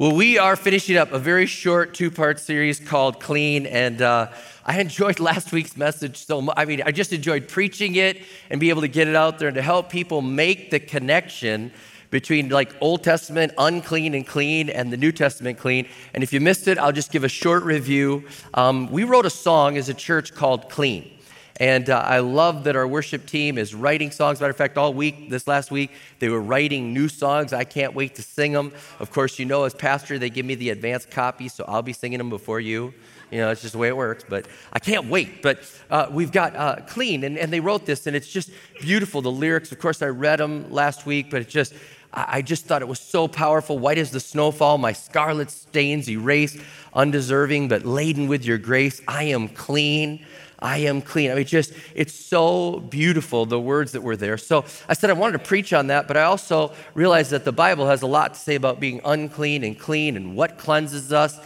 Well, we are finishing up a very short two-part series called Clean, and I enjoyed last week's message so much. I mean, I just enjoyed preaching it and be able to get it out there and to help people make the connection between like Old Testament unclean and clean and the New Testament clean. And if you missed it, I'll just give a short review. We wrote a song as a church called Clean. And I love that our worship team is writing songs. Matter of fact, all week, this last week, they were writing new songs. I can't wait to sing them. Of course, you know, as pastor, they give me the advance copy, so I'll be singing them before you. You know, it's just the way it works, but I can't wait. But we've got Clean, and they wrote this, and it's just beautiful, the lyrics. Of course, I read them last week, but it's just, I just thought it was so powerful. White as the snowfall, my scarlet stains erased, undeserving, but laden with your grace. I am clean. I am clean. I mean, just, it's so beautiful, the words that were there. So I said I wanted to preach on that, but I also realized that the Bible has a lot to say about being unclean and clean and what cleanses us.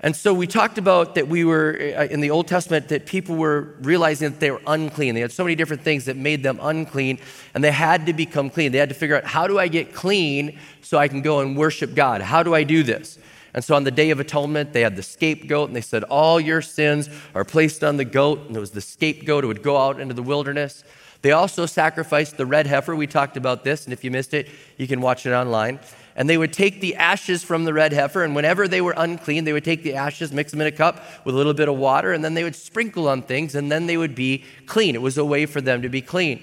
And so we talked about that we were, in the Old Testament, that people were realizing that they were unclean. They had so many different things that made them unclean, and they had to become clean. They had to figure out, how do I get clean so I can go and worship God? How do I do this? And so on the Day of Atonement, they had the scapegoat, and they said, all your sins are placed on the goat, and it was the scapegoat who would go out into the wilderness. They also sacrificed the red heifer. We talked about this, and if you missed it, you can watch it online. And they would take the ashes from the red heifer, and whenever they were unclean, they would take the ashes, mix them in a cup with a little bit of water, and then they would sprinkle on things, and then they would be clean. It was a way for them to be clean.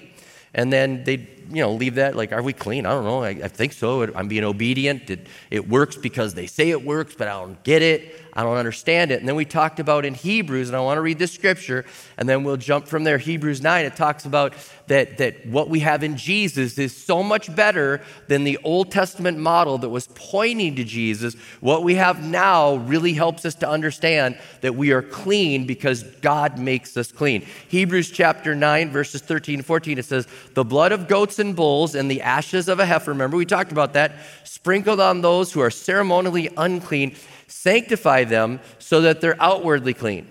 And then they'd, you know, leave that, like, are we clean? I don't know. I think so. I'm being obedient. It works because they say it works, but I don't get it. I don't understand it. And then we talked about in Hebrews, and I want to read this scripture, and then we'll jump from there. Hebrews 9, it talks about that what we have in Jesus is so much better than the Old Testament model that was pointing to Jesus. What we have now really helps us to understand that we are clean because God makes us clean. Hebrews chapter 9, verses 13 and 14, it says, the blood of goats and bulls and the ashes of a heifer, remember we talked about that, sprinkled on those who are ceremonially unclean, sanctify them so that they're outwardly clean.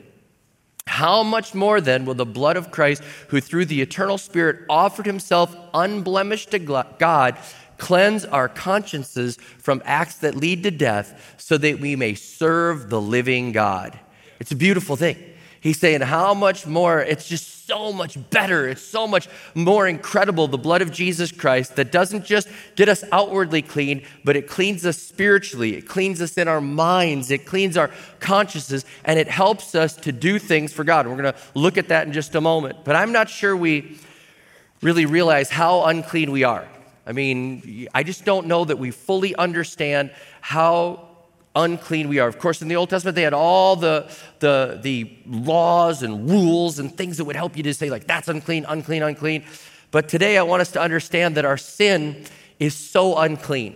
How much more then will the blood of Christ, who through the eternal Spirit offered himself unblemished to God, cleanse our consciences from acts that lead to death so that we may serve the living God? It's a beautiful thing. He's saying how much more, it's just so much better, it's so much more incredible, the blood of Jesus Christ that doesn't just get us outwardly clean, but it cleans us spiritually, it cleans us in our minds, it cleans our consciences, and it helps us to do things for God. We're going to look at that in just a moment, but I'm not sure we really realize how unclean we are. I mean, I just don't know that we fully understand how unclean we are. Of course, in the Old Testament, they had all the laws and rules and things that would help you to say, like, that's unclean, unclean, unclean. But today, I want us to understand that our sin is so unclean.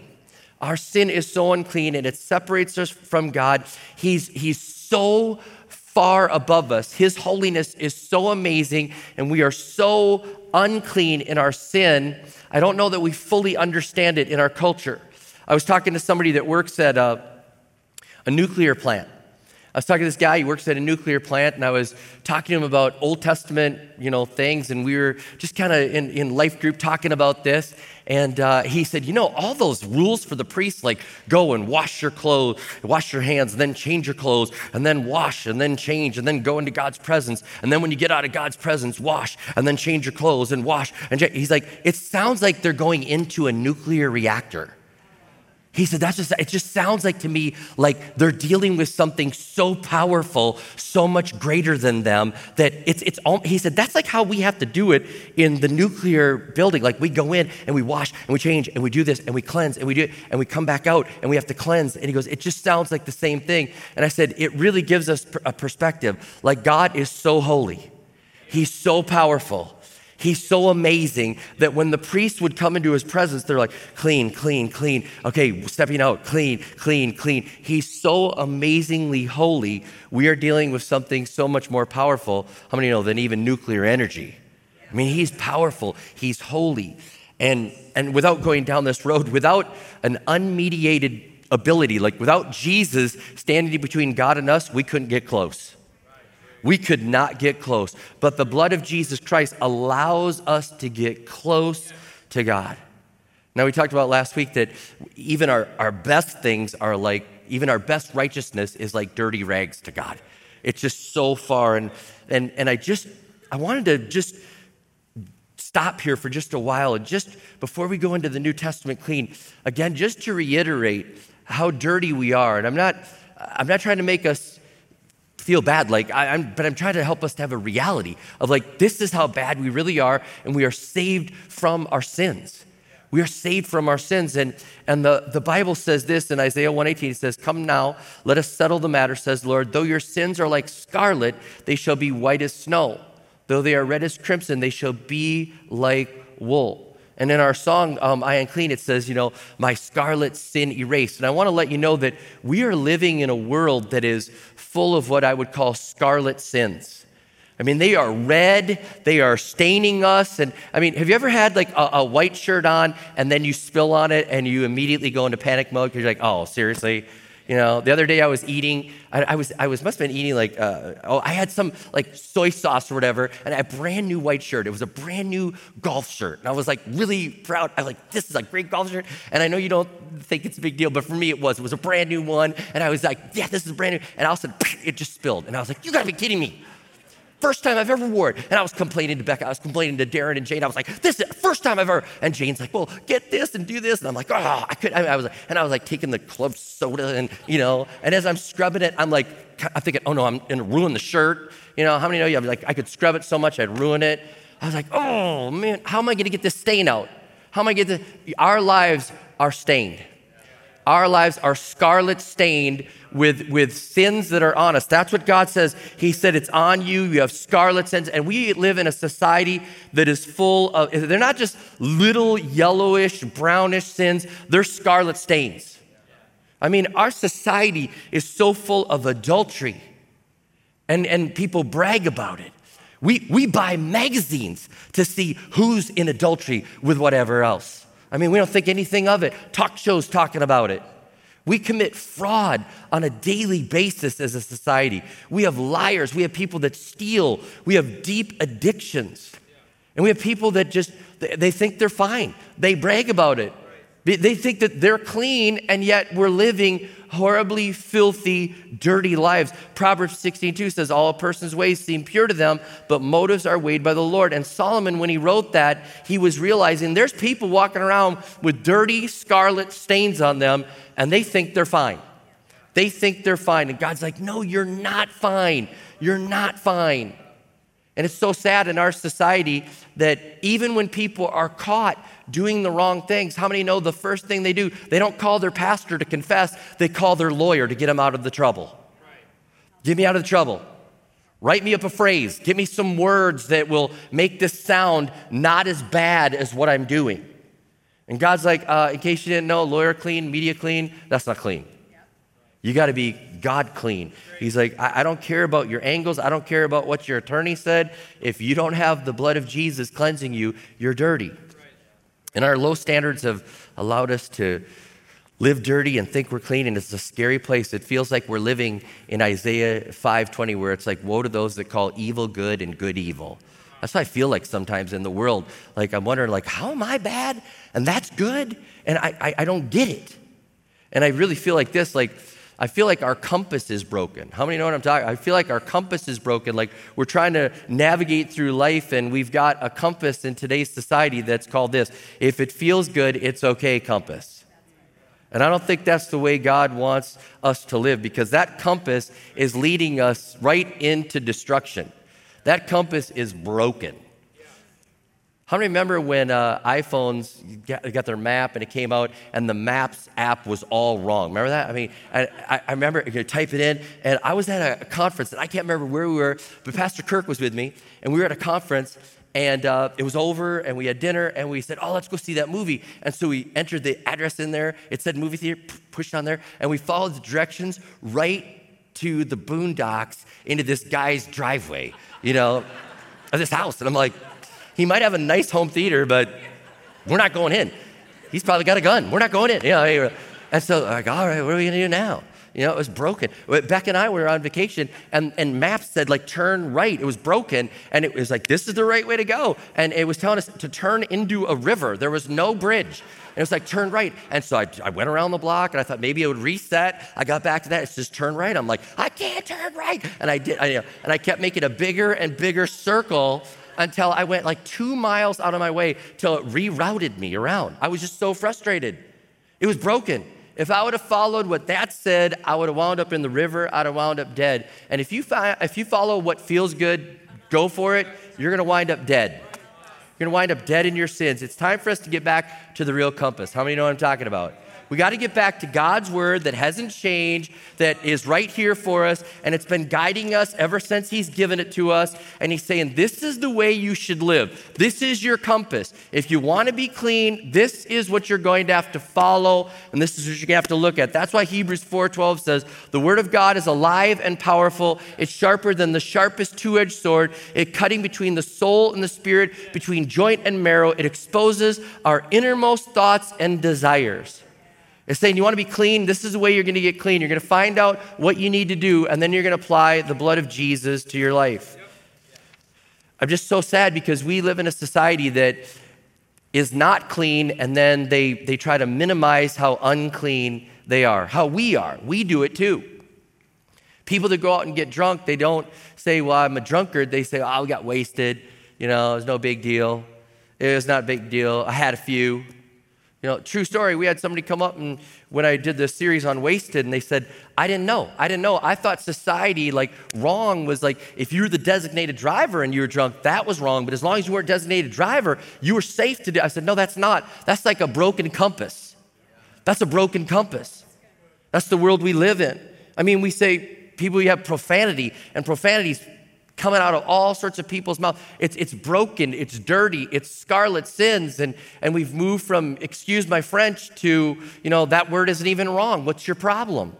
Our sin is so unclean, and it separates us from God. He's so far above us. His holiness is so amazing, and we are so unclean in our sin. I don't know that we fully understand it in our culture. I was talking to somebody that works at a nuclear plant. I was talking to this guy, he works at a nuclear plant, and I was talking to him about Old Testament, you know, things, and we were just kind of in life group talking about this, and he said, you know, all those rules for the priests, like go and wash your clothes, wash your hands, and then change your clothes, and then wash, and then change, and then go into God's presence, and then when you get out of God's presence, wash, and then change your clothes, and wash, and change. He's like, it sounds like they're going into a nuclear reactor. He said, it just sounds like to me like they're dealing with something so powerful, so much greater than them that it's. He said, that's like how we have to do it in the nuclear building. Like we go in and we wash and we change and we do this and we cleanse and we do it and we come back out and we have to cleanse. And he goes, it just sounds like the same thing. And I said, it really gives us a perspective. Like God is so holy. He's so powerful. He's so amazing that when the priests would come into his presence, they're like, clean, clean, clean. Okay, stepping out, clean, clean, clean. He's so amazingly holy. We are dealing with something so much more powerful, how many know, than even nuclear energy. I mean, he's powerful. He's holy. And without going down this road, without an unmediated ability, like without Jesus standing between God and us, we couldn't get close. We could not get close, but the blood of Jesus Christ allows us to get close to God. Now, we talked about last week that even our best things are like, even our best righteousness is like dirty rags to God. It's just so far. And I wanted to just stop here for just a while. And just before we go into the New Testament clean, again, just to reiterate how dirty we are. And I'm not trying to make us feel bad, but I'm trying to help us to have a reality of like, this is how bad we really are. And we are saved from our sins. We are saved from our sins. And the Bible says this in Isaiah 1:18, it says, "Come now, let us settle the matter, says Lord. Though your sins are like scarlet, they shall be white as snow. Though they are red as crimson, they shall be like wool." And in our song, I Am Clean, it says, you know, "My scarlet sin erased." And I want to let you know that we are living in a world that is full of what I would call scarlet sins. I mean, they are red, they are staining us. And I mean, have you ever had like a white shirt on and then you spill on it and you immediately go into panic mode because you're like, oh, seriously? You know, the other day I was eating, I had some like soy sauce or whatever, and a brand new white shirt. It was a brand new golf shirt. And I was like really proud. I was like, this is a great golf shirt. And I know you don't think it's a big deal, but for me it was. It was a brand new one. And I was like, yeah, this is brand new. And all of a sudden, it just spilled. And I was like, you gotta be kidding me. First time I've ever worn it. And I was complaining to Becca. I was complaining to Darren and Jane. I was like, this is the first time I've ever. And Jane's like, well, get this and do this. And I'm like, oh, I was like taking the club soda and, you know, and as I'm scrubbing it, I'm like, I'm thinking, oh no, I'm going to ruin the shirt. You know, how many know you? I'm like, I could scrub it so much, I'd ruin it. I was like, oh man, how am I going to get this stain out? How am I going to get this? Our lives are stained. Our lives are scarlet stained with sins that are on us. That's what God says. He said, it's on you. You have scarlet sins. And we live in a society that is full of, they're not just little yellowish, brownish sins. They're scarlet stains. I mean, our society is so full of adultery and people brag about it. We buy magazines to see who's in adultery with whatever else. I mean, we don't think anything of it. Talk shows talking about it. We commit fraud on a daily basis as a society. We have liars. We have people that steal. We have deep addictions. And we have people that just, they think they're fine. They brag about it. They think that they're clean, and yet we're living horribly filthy, dirty lives. Proverbs 16:2 says, all a person's ways seem pure to them, but motives are weighed by the Lord. And Solomon, when he wrote that, he was realizing there's people walking around with dirty scarlet stains on them, and they think they're fine. They think they're fine. And God's like, no, you're not fine. You're not fine. And it's so sad in our society that even when people are caught doing the wrong things, how many know the first thing they do, they don't call their pastor to confess, they call their lawyer to get them out of the trouble. Get me out of the trouble. Write me up a phrase. Give me some words that will make this sound not as bad as what I'm doing. And God's like, in case you didn't know, lawyer clean, media clean, that's not clean. You got to be God clean. He's like, I don't care about your angles. I don't care about what your attorney said. If you don't have the blood of Jesus cleansing you, you're dirty. And our low standards have allowed us to live dirty and think we're clean, and it's a scary place. It feels like we're living in Isaiah 5:20, where it's like, woe to those that call evil good and good evil. That's what I feel like sometimes in the world. Like, I'm wondering, like, how am I bad? And that's good? And I don't get it. And I really feel like this, like, I feel like our compass is broken. How many know what I'm talking about? I feel like our compass is broken. Like, we're trying to navigate through life, and we've got a compass in today's society that's called this: if it feels good, it's okay compass. And I don't think that's the way God wants us to live, because that compass is leading us right into destruction. That compass is broken. How many remember when iPhones got their map and it came out and the Maps app was all wrong? Remember that? I mean, I remember you type it in, and I was at a conference, and I can't remember where we were, but Pastor Kirk was with me, and we were at a conference, and it was over, and we had dinner, and we said, oh, let's go see that movie. And so we entered the address in there. It said movie theater, pushed on there, and we followed the directions right to the boondocks into this guy's driveway, you know, of this house. And I'm like, he might have a nice home theater, but we're not going in. He's probably got a gun. We're not going in. You know, and so, like, all right, what are we going to do now? You know, it was broken. Beck and I were on vacation, and maps said, like, turn right. It was broken, and it was like, this is the right way to go. And it was telling us to turn into a river. There was no bridge. And it was like, turn right. And so I went around the block, and I thought maybe it would reset. I got back to that. It's just turn right. I'm like, I can't turn right. And I did. And I kept making a bigger and bigger circle until I went like 2 miles out of my way till it rerouted me around. I was just so frustrated. It was broken. If I would have followed what that said, I would have wound up in the river. I'd have wound up dead. And if you follow what feels good, go for it, you're going to wind up dead. You're going to wind up dead in your sins. It's time for us to get back to the real compass. How many know what I'm talking about? We got to get back to God's word that hasn't changed, that is right here for us, and it's been guiding us ever since he's given it to us. And he's saying, this is the way you should live. This is your compass. If you want to be clean, this is what you're going to have to follow, and this is what you're going to have to look at. That's why Hebrews 4:12 says, the word of God is alive and powerful. It's sharper than the sharpest two-edged sword. It cutting between the soul and the spirit, between joint and marrow. It exposes our innermost thoughts and desires. It's saying, you want to be clean? This is the way you're going to get clean. You're going to find out what you need to do, and then you're going to apply the blood of Jesus to your life. Yep. Yeah. I'm just so sad because we live in a society that is not clean, and then they try to minimize how unclean they are, how we are. We do it too. People that go out and get drunk, they don't say, well, I'm a drunkard. They say, oh, I got wasted. You know, it's no big deal. It was not a big deal. I had a few. You know, true story, we had somebody come up and when I did this series on Wasted, and they said, I didn't know. I thought society, like, wrong was like, if you were the designated driver and you were drunk, that was wrong. But as long as you weren't designated driver, you were safe to do. I said, no, that's not. That's like a broken compass. That's a broken compass. That's the world we live in. I mean, we say people, you have profanity, and profanity's coming out of all sorts of people's mouths. It's broken, it's dirty, it's scarlet sins, and we've moved from, excuse my French, to, you know, that word isn't even wrong. What's your problem?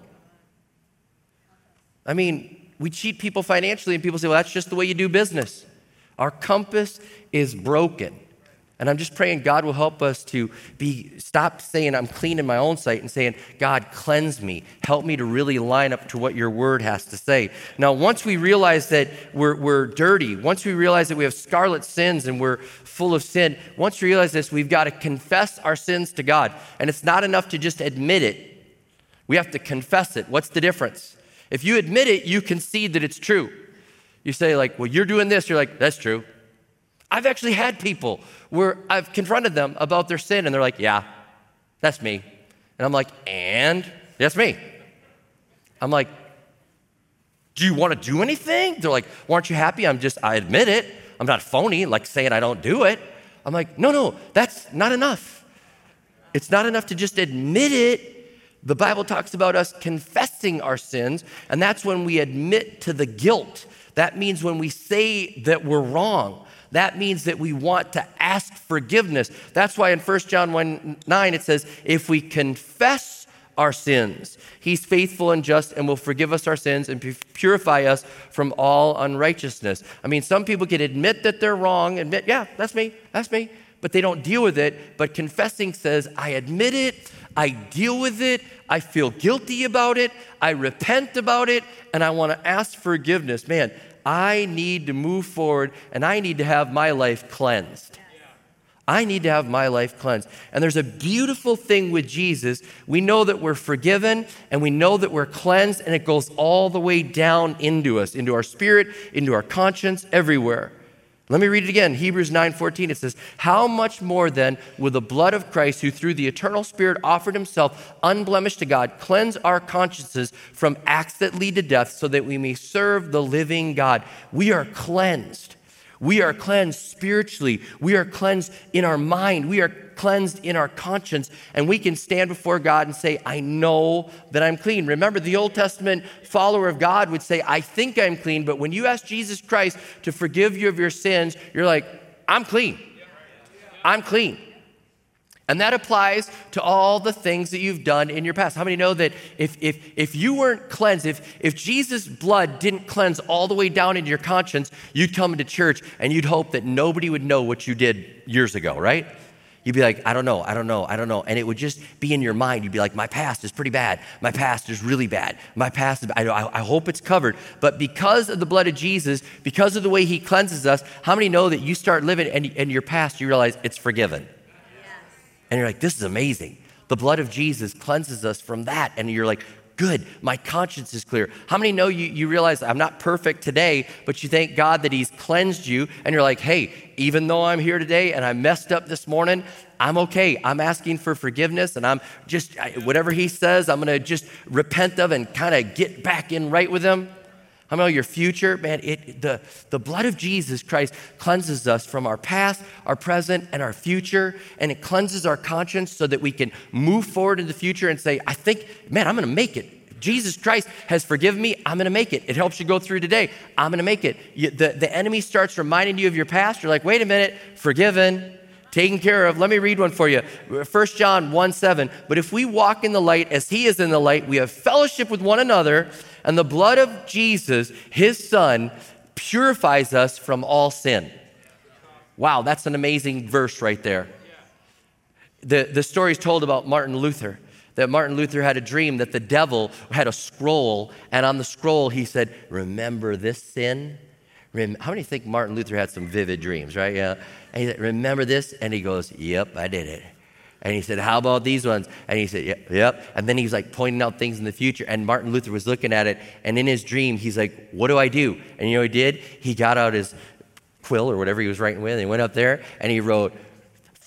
I mean, we cheat people financially, and people say, well, that's just the way you do business. Our compass is broken. And I'm just praying God will help us to stop saying I'm clean in my own sight and saying, God, cleanse me. Help me to really line up to what your word has to say. Now, once we realize that we're dirty, once we realize that we have scarlet sins and we're full of sin, once we realize this, we've got to confess our sins to God. And it's not enough to just admit it. We have to confess it. What's the difference? If you admit it, you concede that it's true. You say, like, well, you're doing this. You're like, that's true. I've actually had people where I've confronted them about their sin, and they're like, yeah, that's me. And I'm like, and? That's me. I'm like, do you want to do anything? They're like, well, aren't you happy? I admit it. I'm not phony, like saying I don't do it. I'm like, no, that's not enough. It's not enough to just admit it. The Bible talks about us confessing our sins, and that's when we admit to the guilt. That means when we say that we're wrong. That means that we want to ask forgiveness. That's why in 1 John 1:9 it says, if we confess our sins, he's faithful and just and will forgive us our sins and purify us from all unrighteousness. I mean, some people can admit that they're wrong, admit, yeah, that's me, but they don't deal with it. But confessing says, I admit it, I deal with it, I feel guilty about it, I repent about it, and I want to ask forgiveness. Man, I need to move forward, and I need to have my life cleansed. I need to have my life cleansed. And there's a beautiful thing with Jesus. We know that we're forgiven, and we know that we're cleansed, and it goes all the way down into us, into our spirit, into our conscience, everywhere. Let me read it again. Hebrews 9:14, it says, how much more then will the blood of Christ, who through the eternal Spirit offered himself unblemished to God, cleanse our consciences from acts that lead to death so that we may serve the living God. We are cleansed. We are cleansed spiritually. We are cleansed in our mind. We are cleansed in our conscience. And we can stand before God and say, I know that I'm clean. Remember, the Old Testament follower of God would say, I think I'm clean. But when you ask Jesus Christ to forgive you of your sins, you're like, I'm clean. I'm clean. And that applies to all the things that you've done in your past. How many know that if you weren't cleansed, if Jesus' blood didn't cleanse all the way down into your conscience, you'd come into church and you'd hope that nobody would know what you did years ago, right? You'd be like, I don't know. And it would just be in your mind. You'd be like, my past is pretty bad. My past is really bad. My past is bad. I hope it's covered. But because of the blood of Jesus, because of the way he cleanses us, how many know that you start living and your past, you realize it's forgiven? Yes. And you're like, this is amazing. The blood of Jesus cleanses us from that. And you're like, good, my conscience is clear. How many know you realize I'm not perfect today, but you thank God that he's cleansed you. And you're like, hey, even though I'm here today and I messed up this morning, I'm okay. I'm asking for forgiveness, and I'm just, whatever he says, I'm going to just repent of and kind of get back in right with him. How many know your future? Man, the blood of Jesus Christ cleanses us from our past, our present, and our future, and it cleanses our conscience so that we can move forward in the future and say, I think, man, I'm going to make it. Jesus Christ has forgiven me. I'm going to make it. It helps you go through today. I'm going to make it. The enemy starts reminding you of your past. You're like, wait a minute, forgiven, taken care of. Let me read one for you. 1 John 1:7. But if we walk in the light as he is in the light, we have fellowship with one another, and the blood of Jesus, his son, purifies us from all sin. Wow, that's an amazing verse right there. The story is told about Martin Luther, that Martin Luther had a dream that the devil had a scroll, and on the scroll he said, remember this sin? How many think Martin Luther had some vivid dreams, right? Yeah. And he said, remember this? And he goes, yep, I did it. And he said, how about these ones? And he said, yep. And then he was like pointing out things in the future. And Martin Luther was looking at it. And in his dream, he's like, what do I do? And you know what he did? He got out his quill or whatever he was writing with. And he went up there and he wrote,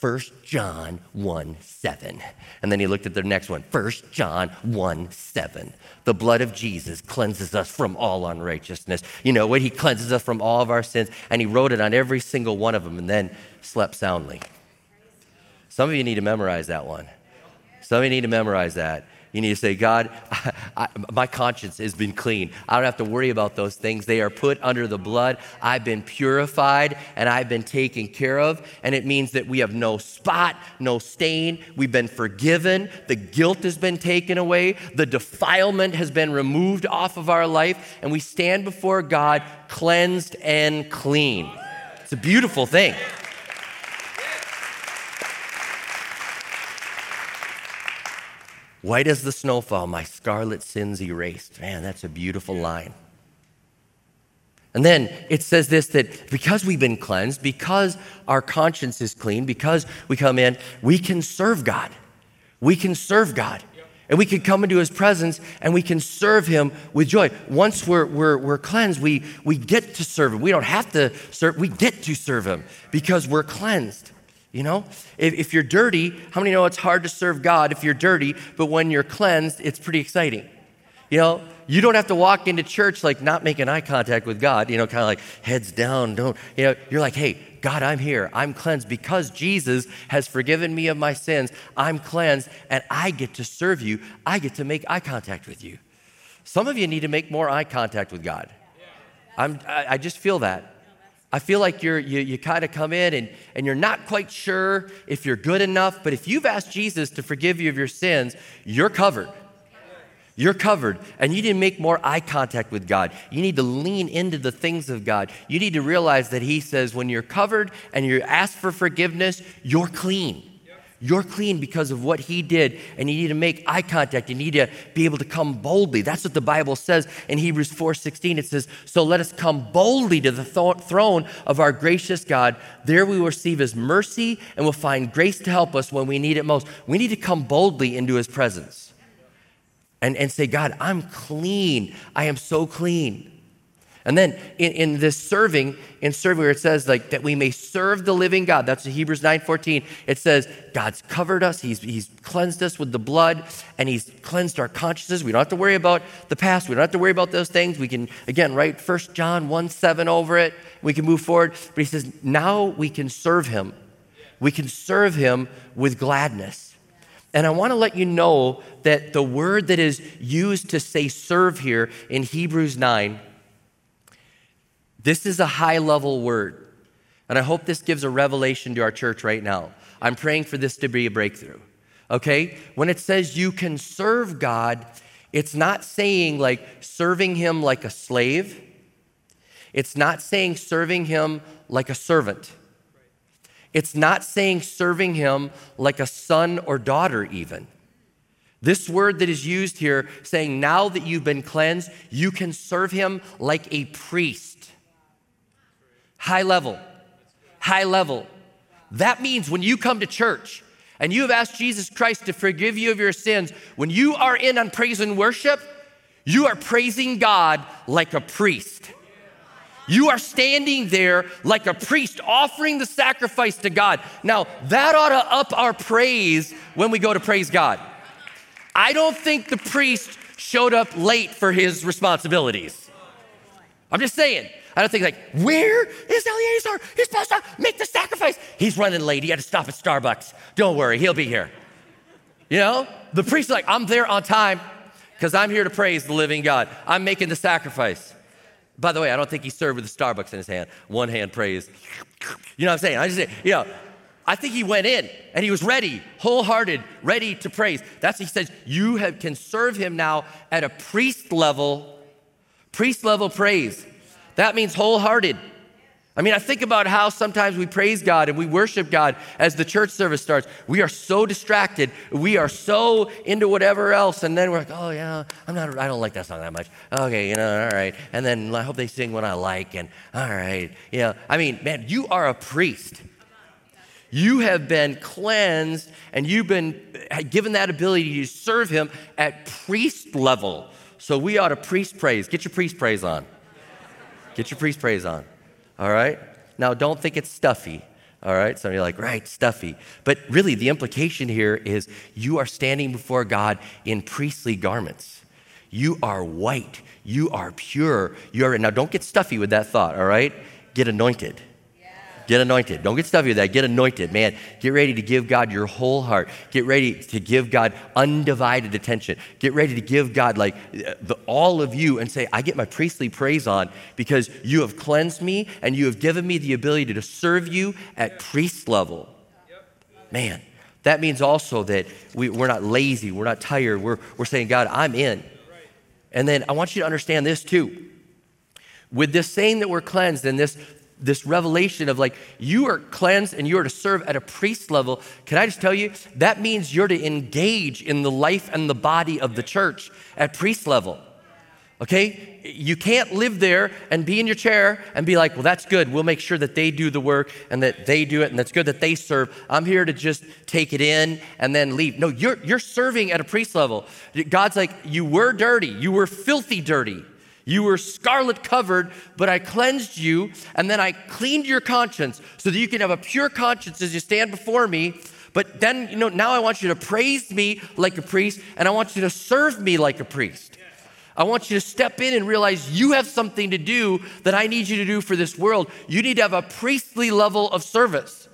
1 John 1:7. And then he looked at the next one, 1 John 1:7. The blood of Jesus cleanses us from all unrighteousness. You know what? He cleanses us from all of our sins. And he wrote it on every single one of them and then slept soundly. Some of you need to memorize that one. Some of you need to memorize that. You need to say, God, my conscience has been clean. I don't have to worry about those things. They are put under the blood. I've been purified and I've been taken care of. And it means that we have no spot, no stain. We've been forgiven. The guilt has been taken away. The defilement has been removed off of our life. And we stand before God cleansed and clean. It's a beautiful thing. White as the snowfall, my scarlet sins erased. Man, that's a beautiful line. And then it says this, that because we've been cleansed, because our conscience is clean, because we come in, we can serve God. We can serve God. And we can come into his presence and we can serve him with joy. Once we're cleansed, we get to serve him. We don't have to serve, we get to serve him because we're cleansed. You know, if you're dirty, how many know it's hard to serve God if you're dirty, but when you're cleansed, it's pretty exciting. You know, you don't have to walk into church like not making eye contact with God, you know, kind of like heads down, don't, you know, you're like, hey, God, I'm here. I'm cleansed because Jesus has forgiven me of my sins. I'm cleansed and I get to serve you. I get to make eye contact with you. Some of you need to make more eye contact with God. I just feel that. I feel like you kind of come in and you're not quite sure if you're good enough, but if you've asked Jesus to forgive you of your sins, you're covered. You're covered, and you need to make more eye contact with God. You need to lean into the things of God. You need to realize that he says when you're covered and you ask for forgiveness, you're clean. You're clean because of what he did, and you need to make eye contact. You need to be able to come boldly. That's what the Bible says in Hebrews 4:16. It says, so let us come boldly to the throne of our gracious God. There we will receive his mercy and will find grace to help us when we need it most. We need to come boldly into his presence and say, God, I'm clean. I am so clean. And then in this serving, where it says like that we may serve the living God. That's Hebrews 9:14. It says God's covered us. He's cleansed us with the blood and he's cleansed our consciences. We don't have to worry about the past. We don't have to worry about those things. We can, again, write 1 John 1:7 over it. We can move forward. But he says now we can serve him. We can serve him with gladness. And I want to let you know that the word that is used to say serve here in Hebrews 9, this is a high-level word, and I hope this gives a revelation to our church right now. I'm praying for this to be a breakthrough, okay? When it says you can serve God, it's not saying like serving him like a slave. It's not saying serving him like a servant. It's not saying serving him like a son or daughter even. This word that is used here saying now that you've been cleansed, you can serve him like a priest. High level. That means when you come to church and you have asked Jesus Christ to forgive you of your sins, when you are in on praise and worship, you are praising God like a priest. You are standing there like a priest offering the sacrifice to God. Now, that ought to up our praise when we go to praise God. I don't think the priest showed up late for his responsibilities. I'm just saying. I don't think like, where is Eleazar? He's supposed to make the sacrifice. He's running late. He had to stop at Starbucks. Don't worry, he'll be here. You know, the priest's like, I'm there on time because I'm here to praise the living God. I'm making the sacrifice. By the way, I don't think he served with the Starbucks in his hand. One hand praise. You know what I'm saying? I just, you know, I think he went in and he was ready, wholehearted, ready to praise. That's what he says. You can serve him now at a priest level praise. That means wholehearted. I mean, I think about how sometimes we praise God and we worship God as the church service starts. We are so distracted. We are so into whatever else. And then we're like, oh yeah, I don't like that song that much. Okay, you know, all right. And then I hope they sing what I like. And all right, you know, I mean, man, you are a priest. You have been cleansed and you've been given that ability to serve him at priest level. So we ought to priest praise. Get your priest praise on. All right? Now, don't think it's stuffy. All right? Some of you are like, right, stuffy. But really, the implication here is you are standing before God in priestly garments. You are white. You are pure. Now, don't get stuffy with that thought, all right? Get anointed. Get anointed. Don't get stuffy with that. Get anointed, man. Get ready to give God your whole heart. Get ready to give God undivided attention. Get ready to give God like all of you and say, I get my priestly praise on because you have cleansed me and you have given me the ability to serve you at priest level. Man, that means also that we're not lazy. We're not tired. We're saying, God, I'm in. And then I want you to understand this too. With this saying that we're cleansed and this revelation of like, you are cleansed and you are to serve at a priest level. Can I just tell you, that means you're to engage in the life and the body of the church at priest level, okay? You can't live there and be in your chair and be like, well, that's good. We'll make sure that they do the work and that they do it and that's good that they serve. I'm here to just take it in and then leave. No, you're serving at a priest level. God's like, you were dirty. You were filthy dirty. You were scarlet covered, but I cleansed you, and then I cleaned your conscience so that you can have a pure conscience as you stand before me. But then, you know, now I want you to praise me like a priest, and I want you to serve me like a priest. I want you to step in and realize you have something to do that I need you to do for this world. You need to have a priestly level of service.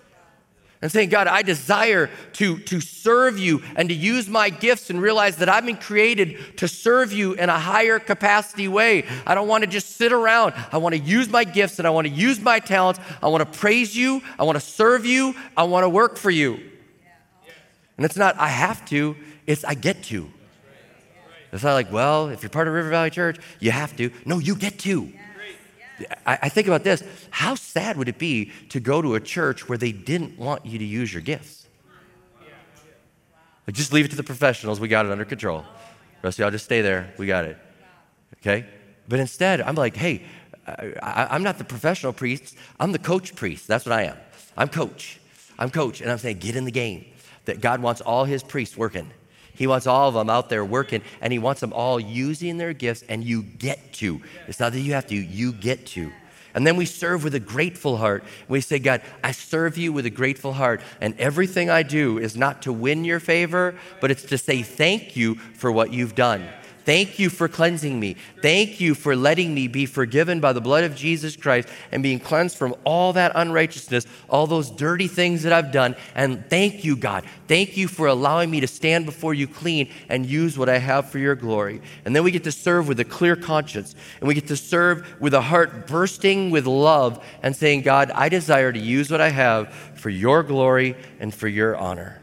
And saying, God, I desire to serve you and to use my gifts and realize that I've been created to serve you in a higher capacity way. I don't want to just sit around. I want to use my gifts and I want to use my talents. I want to praise you. I want to serve you. I want to work for you. And it's not I have to, it's I get to. It's not like, well, if you're part of River Valley Church, you have to. No, you get to. I think about this. How sad would it be to go to a church where they didn't want you to use your gifts? Like, just leave it to the professionals. We got it under control. Rest of y'all just stay there. We got it. Okay? But instead, I'm like, hey, I'm not the professional priest. I'm the coach priest. That's what I am. I'm coach. And I'm saying, get in the game. That God wants all his priests working. He wants all of them out there working, and he wants them all using their gifts, and you get to. It's not that you have to, you get to. And then we serve with a grateful heart. We say, God, I serve you with a grateful heart, and everything I do is not to win your favor, but it's to say thank you for what you've done. Thank you for cleansing me. Thank you for letting me be forgiven by the blood of Jesus Christ and being cleansed from all that unrighteousness, all those dirty things that I've done. And thank you, God. Thank you for allowing me to stand before you clean and use what I have for your glory. And then we get to serve with a clear conscience, and we get to serve with a heart bursting with love and saying, God, I desire to use what I have for your glory and for your honor.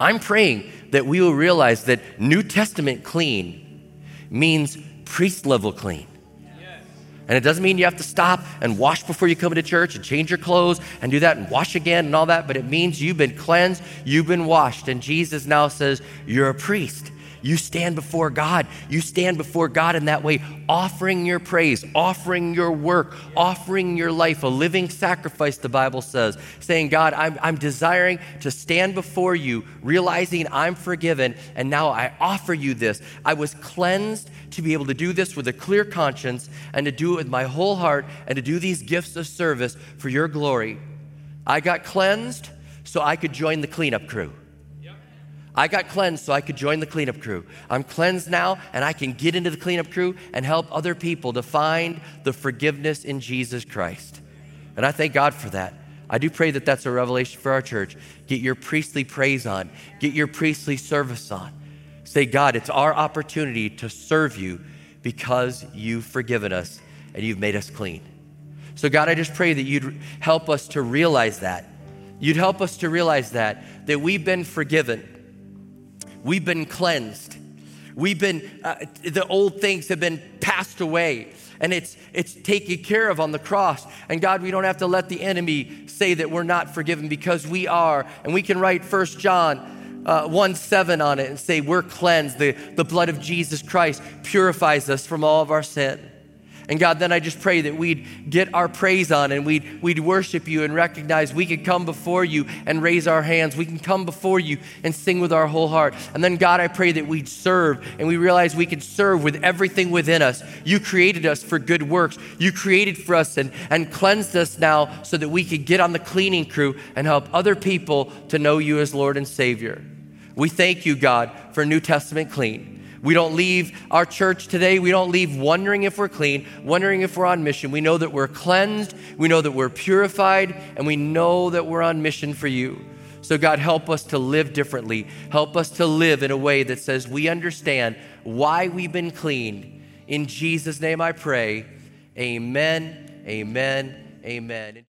I'm praying that we will realize that New Testament clean means priest level clean. Yes. And it doesn't mean you have to stop and wash before you come into church and change your clothes and do that and wash again and all that, but it means you've been cleansed, you've been washed. And Jesus now says, you're a priest. You stand before God. You stand before God in that way, offering your praise, offering your work, offering your life, a living sacrifice, the Bible says, saying, God, I'm desiring to stand before you, realizing I'm forgiven, and now I offer you this. I was cleansed to be able to do this with a clear conscience and to do it with my whole heart and to do these gifts of service for your glory. I got cleansed so I could join the cleanup crew. I got cleansed so I could join the cleanup crew. I'm cleansed now, and I can get into the cleanup crew and help other people to find the forgiveness in Jesus Christ. And I thank God for that. I do pray that that's a revelation for our church. Get your priestly praise on. Get your priestly service on. Say, God, it's our opportunity to serve you because you've forgiven us and you've made us clean. So God, I just pray that you'd help us to realize that. You'd help us to realize that we've been forgiven. We've been cleansed. We've been, the old things have been passed away, and it's taken care of on the cross. And God, we don't have to let the enemy say that we're not forgiven, because we are. And we can write 1 John 1:7 on it and say, we're cleansed. The blood of Jesus Christ purifies us from all of our sin. And God, then I just pray that we'd get our praise on and we'd worship you and recognize we could come before you and raise our hands. We can come before you and sing with our whole heart. And then God, I pray that we'd serve and we realize we can serve with everything within us. You created us for good works. You created for us and cleansed us now so that we could get on the cleaning crew and help other people to know you as Lord and Savior. We thank you, God, for New Testament clean. We don't leave our church today. We don't leave wondering if we're clean, wondering if we're on mission. We know that we're cleansed. We know that we're purified, and we know that we're on mission for you. So God, help us to live differently. Help us to live in a way that says we understand why we've been cleaned. In Jesus' name I pray, amen, amen, amen.